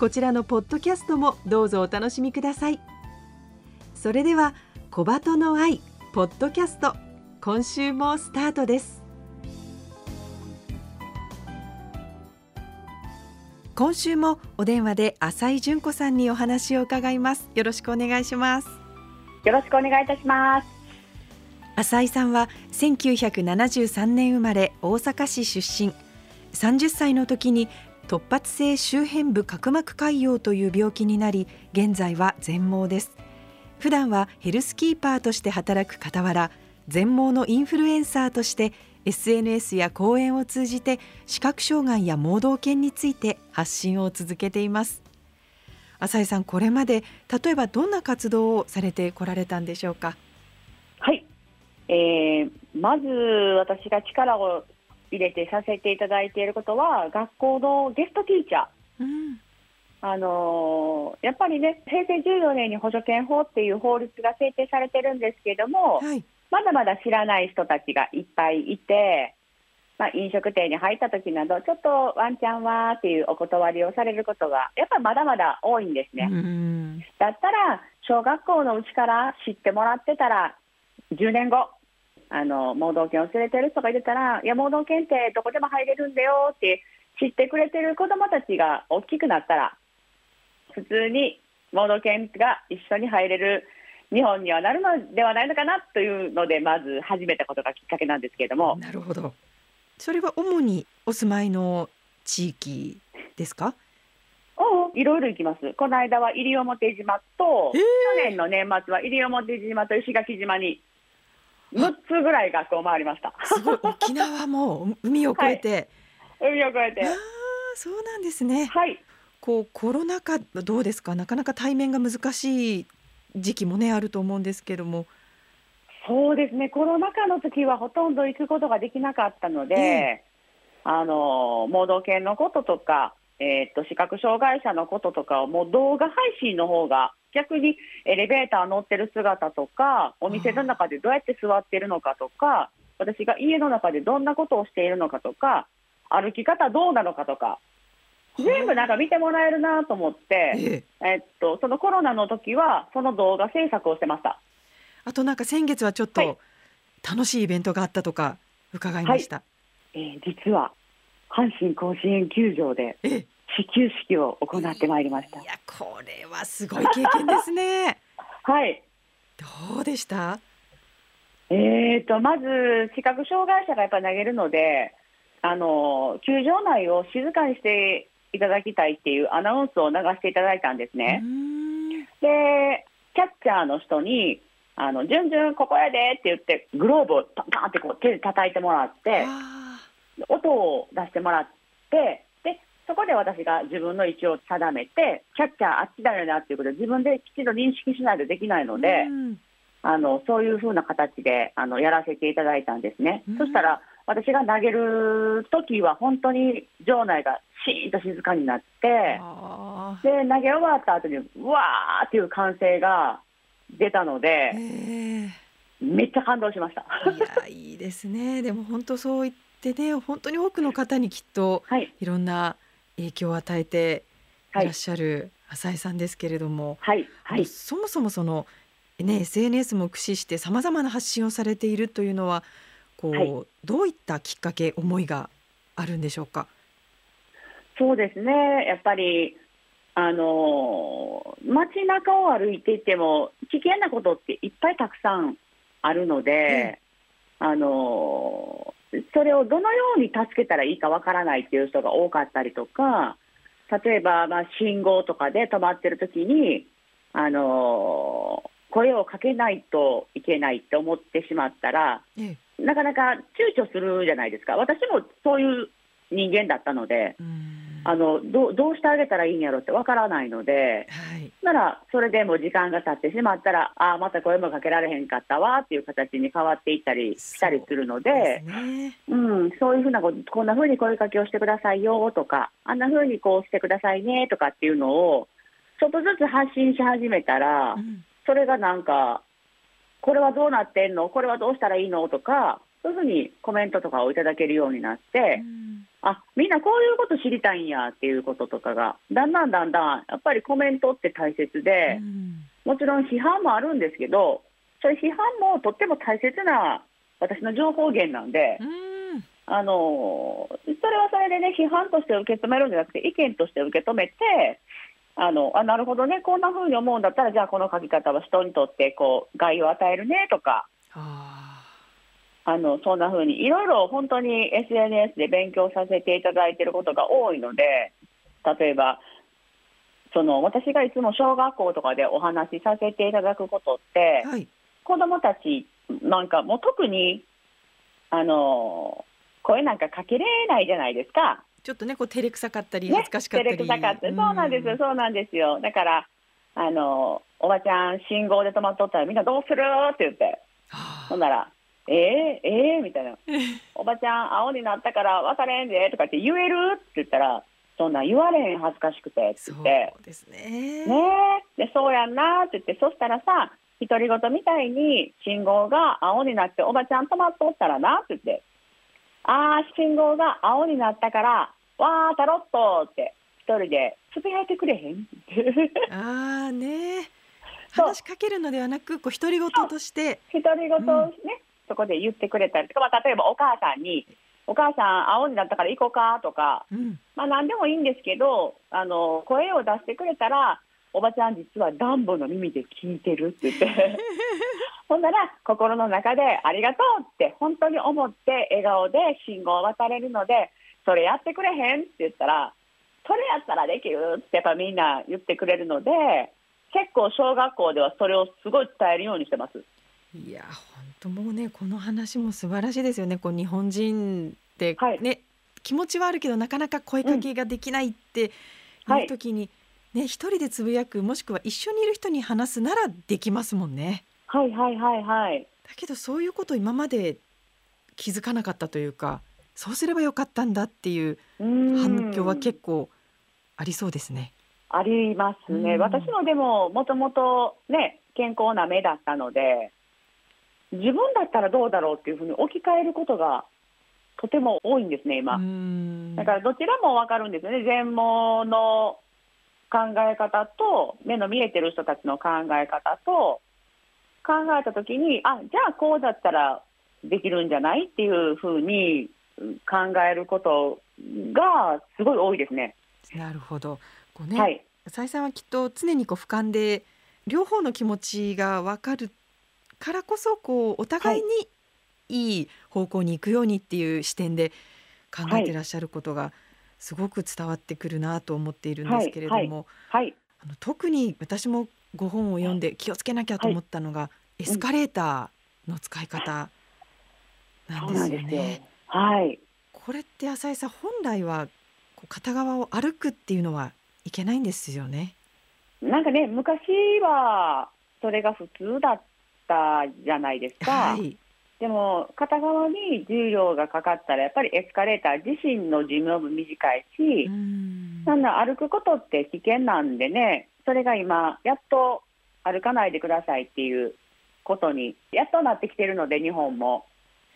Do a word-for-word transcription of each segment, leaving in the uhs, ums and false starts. こちらのポッドキャストもどうぞお楽しみください。それでは小鳩の愛ポッドキャスト、今週もスタートです。今週もお電話で浅井純子さんにお話を伺います。よろしくお願いします。よろしくお願いいたします。浅井さんはせんきゅうひゃくななじゅうさんねん生まれ、大阪市出身。さんじゅっさいの時に突発性周辺部角膜潰瘍という病気になり、現在は全盲です。普段はヘルスキーパーとして働く傍ら、全盲のインフルエンサーとして エスエヌエス や講演を通じて視覚障害や盲導犬について発信を続けています。浅井さん、これまで例えばどんな活動をされてこられたんでしょうか？はい、えー、まず私が力を入れてさせていただいていることは、学校のゲストティーチャー、うん、あのやっぱりね、へいせいじゅうよねんに補助犬法っていう法律が制定されてるんですけれども、はい、まだまだ知らない人たちがいっぱいいて、まあ、飲食店に入った時などちょっとワンちゃんはっていうお断りをされることがやっぱりまだまだ多いんですね、うん、だったら小学校のうちから知ってもらってたら、じゅうねんごあの盲導犬を連れてる人がいてたら、いや盲導犬ってどこでも入れるんだよって知ってくれてる子どもたちが大きくなったら、普通に盲導犬が一緒に入れる日本にはなるのではないのかなというので、まず始めたことがきっかけなんですけれども。なるほど。それは主にお住まいの地域ですか？おう、いろいろ行きます。この間は西表島と、えー、去年の年末は西表島と石垣島にむっつぐらい学校回りました。すごい。沖縄も海を越えて、はい、海を越えて。あ、そうなんですね、はい、こうコロナ禍どうですか？なかなか対面が難しい時期も、ね、あると思うんですけども。そうですね、コロナ禍の時はほとんど行くことができなかったので、うん、あの盲導犬のこととか、えー、っと視覚障害者のこととかをもう動画配信の方が、逆にエレベーター乗ってる姿とか、お店の中でどうやって座ってるのかとか、私が家の中でどんなことをしているのかとか、歩き方どうなのかとか、全部なんか見てもらえるなと思って、ええっと、そのコロナの時はその動画制作をしてました。あとなんか先月はちょっと楽しいイベントがあったとか伺いました。はいはい、えー、実は阪神甲子園球場で、ええ始球式を行ってまいりました。いや、これはすごい経験ですね。はい、どうでした？えーとまず視覚障害者がやっぱ投げるので、あの球場内を静かにしていただきたいっていうアナウンスを流していただいたんですね。うーん。でキャッチャーの人にあのじゅんじゅんここやでって言って、グローブをパンパンってこう手で叩いてもらって、音を出してもらって、そこで私が自分の位置を定めて、キャッチャーあっちだよなっていうことを自分できちんと認識しないとできないので、うん、あのそういう風な形であのやらせていただいたんですね、うん、そしたら私が投げる時は本当に場内がシーンと静かになって、で投げ終わった後にうわーっていう歓声が出たので、めっちゃ感動しました。いやいいですね。でも本当そう言ってね、本当に多くの方にきっといろんな、はい影響を与えていらっしゃる浅井さんですけれども、はいはいはい、そもそもその、ね、エスエヌエス も駆使してさまざまな発信をされているというのは、こう、はい、どういったきっかけ、思いがあるんでしょうか？そうですね、やっぱりあの街中を歩いていても危険なことっていっぱいたくさんあるので、うん、あのそれをどのように助けたらいいかわからないっていう人が多かったりとか、例えばまあ信号とかで止まってる時にあの声をかけないといけないって思ってしまったら、うん、なかなか躊躇するじゃないですか。私もそういう人間だったので、うんあの ど, どうしてあげたらいいんやろってわからないので、はい、ならそれでも時間が経ってしまったら、ああまた声もかけられへんかったわっていう形に変わっていったりしたりするの で, そうですね、うん、そういうふうなこと、こんなふうに声かけをしてくださいよとか、あんなふうにこうしてくださいねとかっていうのをちょっとずつ発信し始めたら、うん、それがなんかこれはどうなってんの、これはどうしたらいいのとか、そういうふうにコメントとかをいただけるようになって、うん、あ、みんなこういうこと知りたいんやっていうこととかがだんだんだんだんやっぱりコメントって大切で、うん、もちろん批判もあるんですけど、それ批判もとっても大切な私の情報源なんで、うん、あのそれはそれでね、批判として受け止めるんじゃなくて意見として受け止めて、あのあなるほどね、こんな風に思うんだったらじゃあこの書き方は人にとってこう害を与えるねとか、ああのそんな風にいろいろ本当に エスエヌエス で勉強させていただいていることが多いので、例えばその私がいつも小学校とかでお話しさせていただくことって、はい、子どもたちなんかもう特にあの声なんかかけれないじゃないですか。ちょっとねこう照れくさかったり恥ずかしかったり、ね、照れくさかった、うん、そうなんですよ、そうなんですよ。だからあのおばちゃん信号で止まっとったらみんなどうするって言って、ほんならえー、えー、みたいなおばちゃん青になったから分かれんでとかって言えるって言ったら、そんなん言われん恥ずかしくてって言って、そうですね、ねでそうやんなって言って、そしたらさ独り言みたいに信号が青になっておばちゃん止まっとったらなって言って、あー信号が青になったからわータロットって一人でつぶやいてくれへんってあーね話しかけるのではなくこう独り言として独り言をね、うんそこで言ってくれたりとか、例えばお母さんにお母さん青になったから行こうかとか、うんまあ、何でもいいんですけど、あの声を出してくれたらおばちゃん実はダンボの耳で聞いてるって言ってほんなら心の中でありがとうって本当に思って笑顔で信号を渡れるので、それやってくれへんって言ったら、それやったらできるってやっぱみんな言ってくれるので、結構小学校ではそれをすごい伝えるようにしてます。いや本当もうねこの話も素晴らしいですよね。こう日本人って、ねはい、気持ちはあるけどなかなか声かけができないっていう時に、うんはいね、一人でつぶやくもしくは一緒にいる人に話すならできますもんね。はいはいはいはい。だけどそういうこと今まで気づかなかったというか、そうすればよかったんだっていう反響は結構ありそうですね。ありますね。私もでももともとね健康な目だったので、自分だったらどうだろうっていうふうに置き換えることがとても多いんですね今。うーんだからどちらも分かるんですよね。全盲の考え方と目の見えてる人たちの考え方と考えた時に、あじゃあこうだったらできるんじゃないっていうふうに考えることがすごい多いですね。なるほどこう、ねはい、浅井さんはきっと常にこう俯瞰で両方の気持ちが分かるからこそこうお互いにいい方向に行くようにっていう視点で考えてらっしゃることがすごく伝わってくるなと思っているんですけれども、はいはいはい、あの特に私もご本を読んで気をつけなきゃと思ったのが、はい、エスカレーターの使い方なんですよね、はい、これって浅井さん本来はこう片側を歩くっていうのはいけないんですよね。なんかね昔はそれが普通だったじゃないですか、はい、でも片側に重量がかかったらやっぱりエスカレーター自身の寿命も短いし、うんなんだ歩くことって危険なんでね、それが今やっと歩かないでくださいっていうことにやっとなってきてるので日本も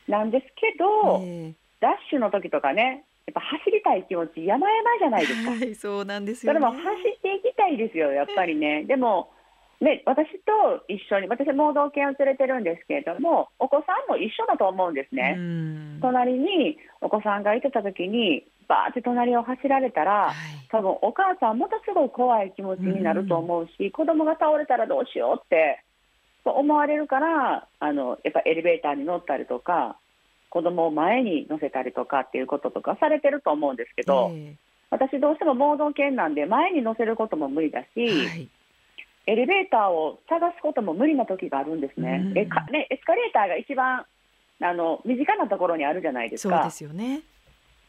なんですけど、ね、ダッシュの時とかねやっぱ走りたい気持ち山々じゃないですか、はい、そうなんですよね。それも走っていきたいですよやっぱりねでもね、私と一緒に私盲導犬を連れてるんですけれどもお子さんも一緒だと思うんですね。うん隣にお子さんがいてた時にバーって隣を走られたら、はい、多分お母さんまたすごい怖い気持ちになると思うし、うん、子供が倒れたらどうしようって思われるから、あのやっぱエレベーターに乗ったりとか子供を前に乗せたりとかっていうこととかされてると思うんですけど、えー、私どうしても盲導犬なんで前に乗せることも無理だし、はい、エレベーターを探すことも無理な時があるんですね、うん、えかねエスカレーターが一番あの身近なところにあるじゃないですか。そうですよね。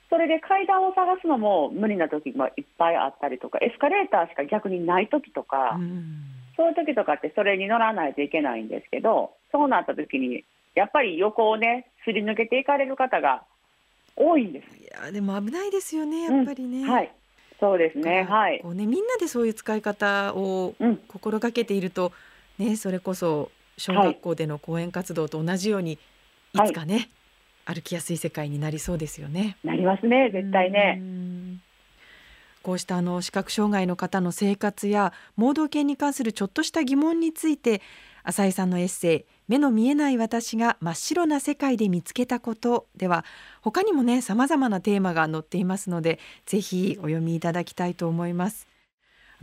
それで階段を探すのも無理な時がいっぱいあったりとか、エスカレーターしか逆にない時とか、うん、そういう時とかってそれに乗らないといけないんですけど、そうなった時にやっぱり横をねすり抜けていかれる方が多いんです。いやでも危ないですよね、やっぱりね、うん、はい、そうですね、はい、こうね、みんなでそういう使い方を心がけていると、うんね、それこそ小学校での講演活動と同じように、はい、いつかね、はい、歩きやすい世界になりそうですよね。なりますね、絶対ね。うん、こうしたあの視覚障害の方の生活や盲導犬に関するちょっとした疑問について、浅井さんのエッセイ目の見えない私が真っ白な世界で見つけたことでは、他にもね様々なテーマが載っていますので、ぜひお読みいただきたいと思います。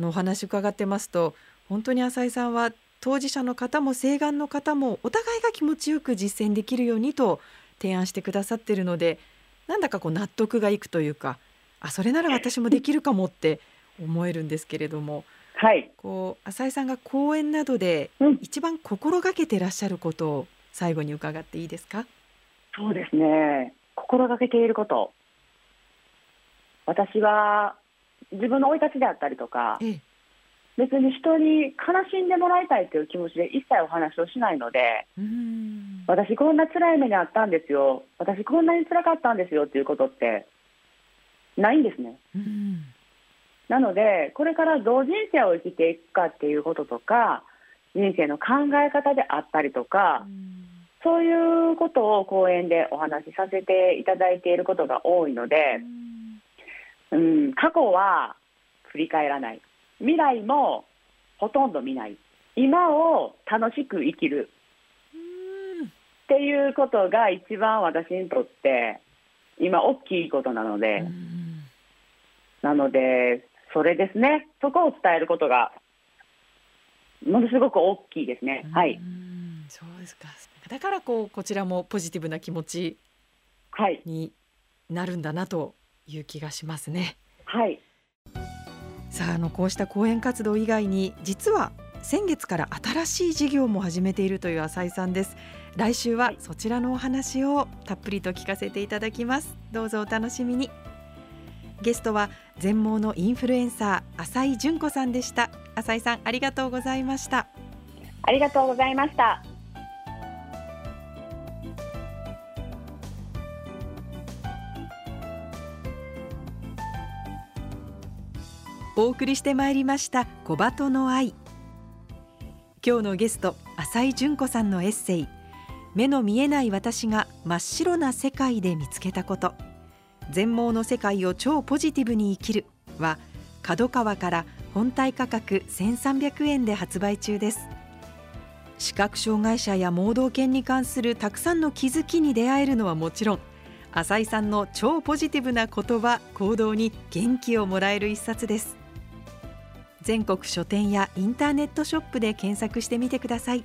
あのお話伺ってますと、本当に浅井さんは当事者の方も請願の方もお互いが気持ちよく実践できるようにと提案してくださっているので、なんだかこう納得がいくというか、あ、それなら私もできるかもって思えるんですけれども、はい、こう浅井さんが講演などで一番心がけてらっしゃることを最後に伺っていいですか。そうですね、心がけていること、私は自分の生い立ちであったりとか、ええ、別に人に悲しんでもらいたいという気持ちで一切お話をしないので、うーん、私こんな辛い目にあったんですよ、私こんなに辛かったんですよということってないんですね。うん、なのでこれからどう人生を生きていくかっていうこととか、人生の考え方であったりとか、そういうことを講演でお話しさせていただいていることが多いので、うん、過去は振り返らない、未来もほとんど見ない、今を楽しく生きるっていうことが一番私にとって今大きいことなので、なのでそれですね、そこを伝えることがものすごく大きいですね。はい、そうですか。だからこうこちらもポジティブな気持ちになるんだなという気がしますね。はい、さあ、あのこうした講演活動以外に、実は先月から新しい事業も始めているという浅井さんです。来週はそちらのお話をたっぷりと聞かせていただきます。どうぞお楽しみに。ゲストは全盲のインフルエンサー浅井純子さんでした。浅井さん、ありがとうございました。ありがとうございました。お送りしてまいりました小鳩の愛。今日のゲスト浅井純子さんのエッセイ目の見えない私が真っ白な世界で見つけたこと、全盲の世界を超ポジティブに生きるは、角川から本体価格せんさんびゃくえんで発売中です。視覚障害者や盲導犬に関するたくさんの気づきに出会えるのはもちろん、浅井さんの超ポジティブな言葉行動に元気をもらえる一冊です。全国書店やインターネットショップで検索してみてください。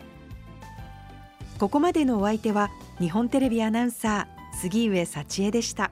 ここまでのお相手は日本テレビアナウンサー杉上幸恵でした。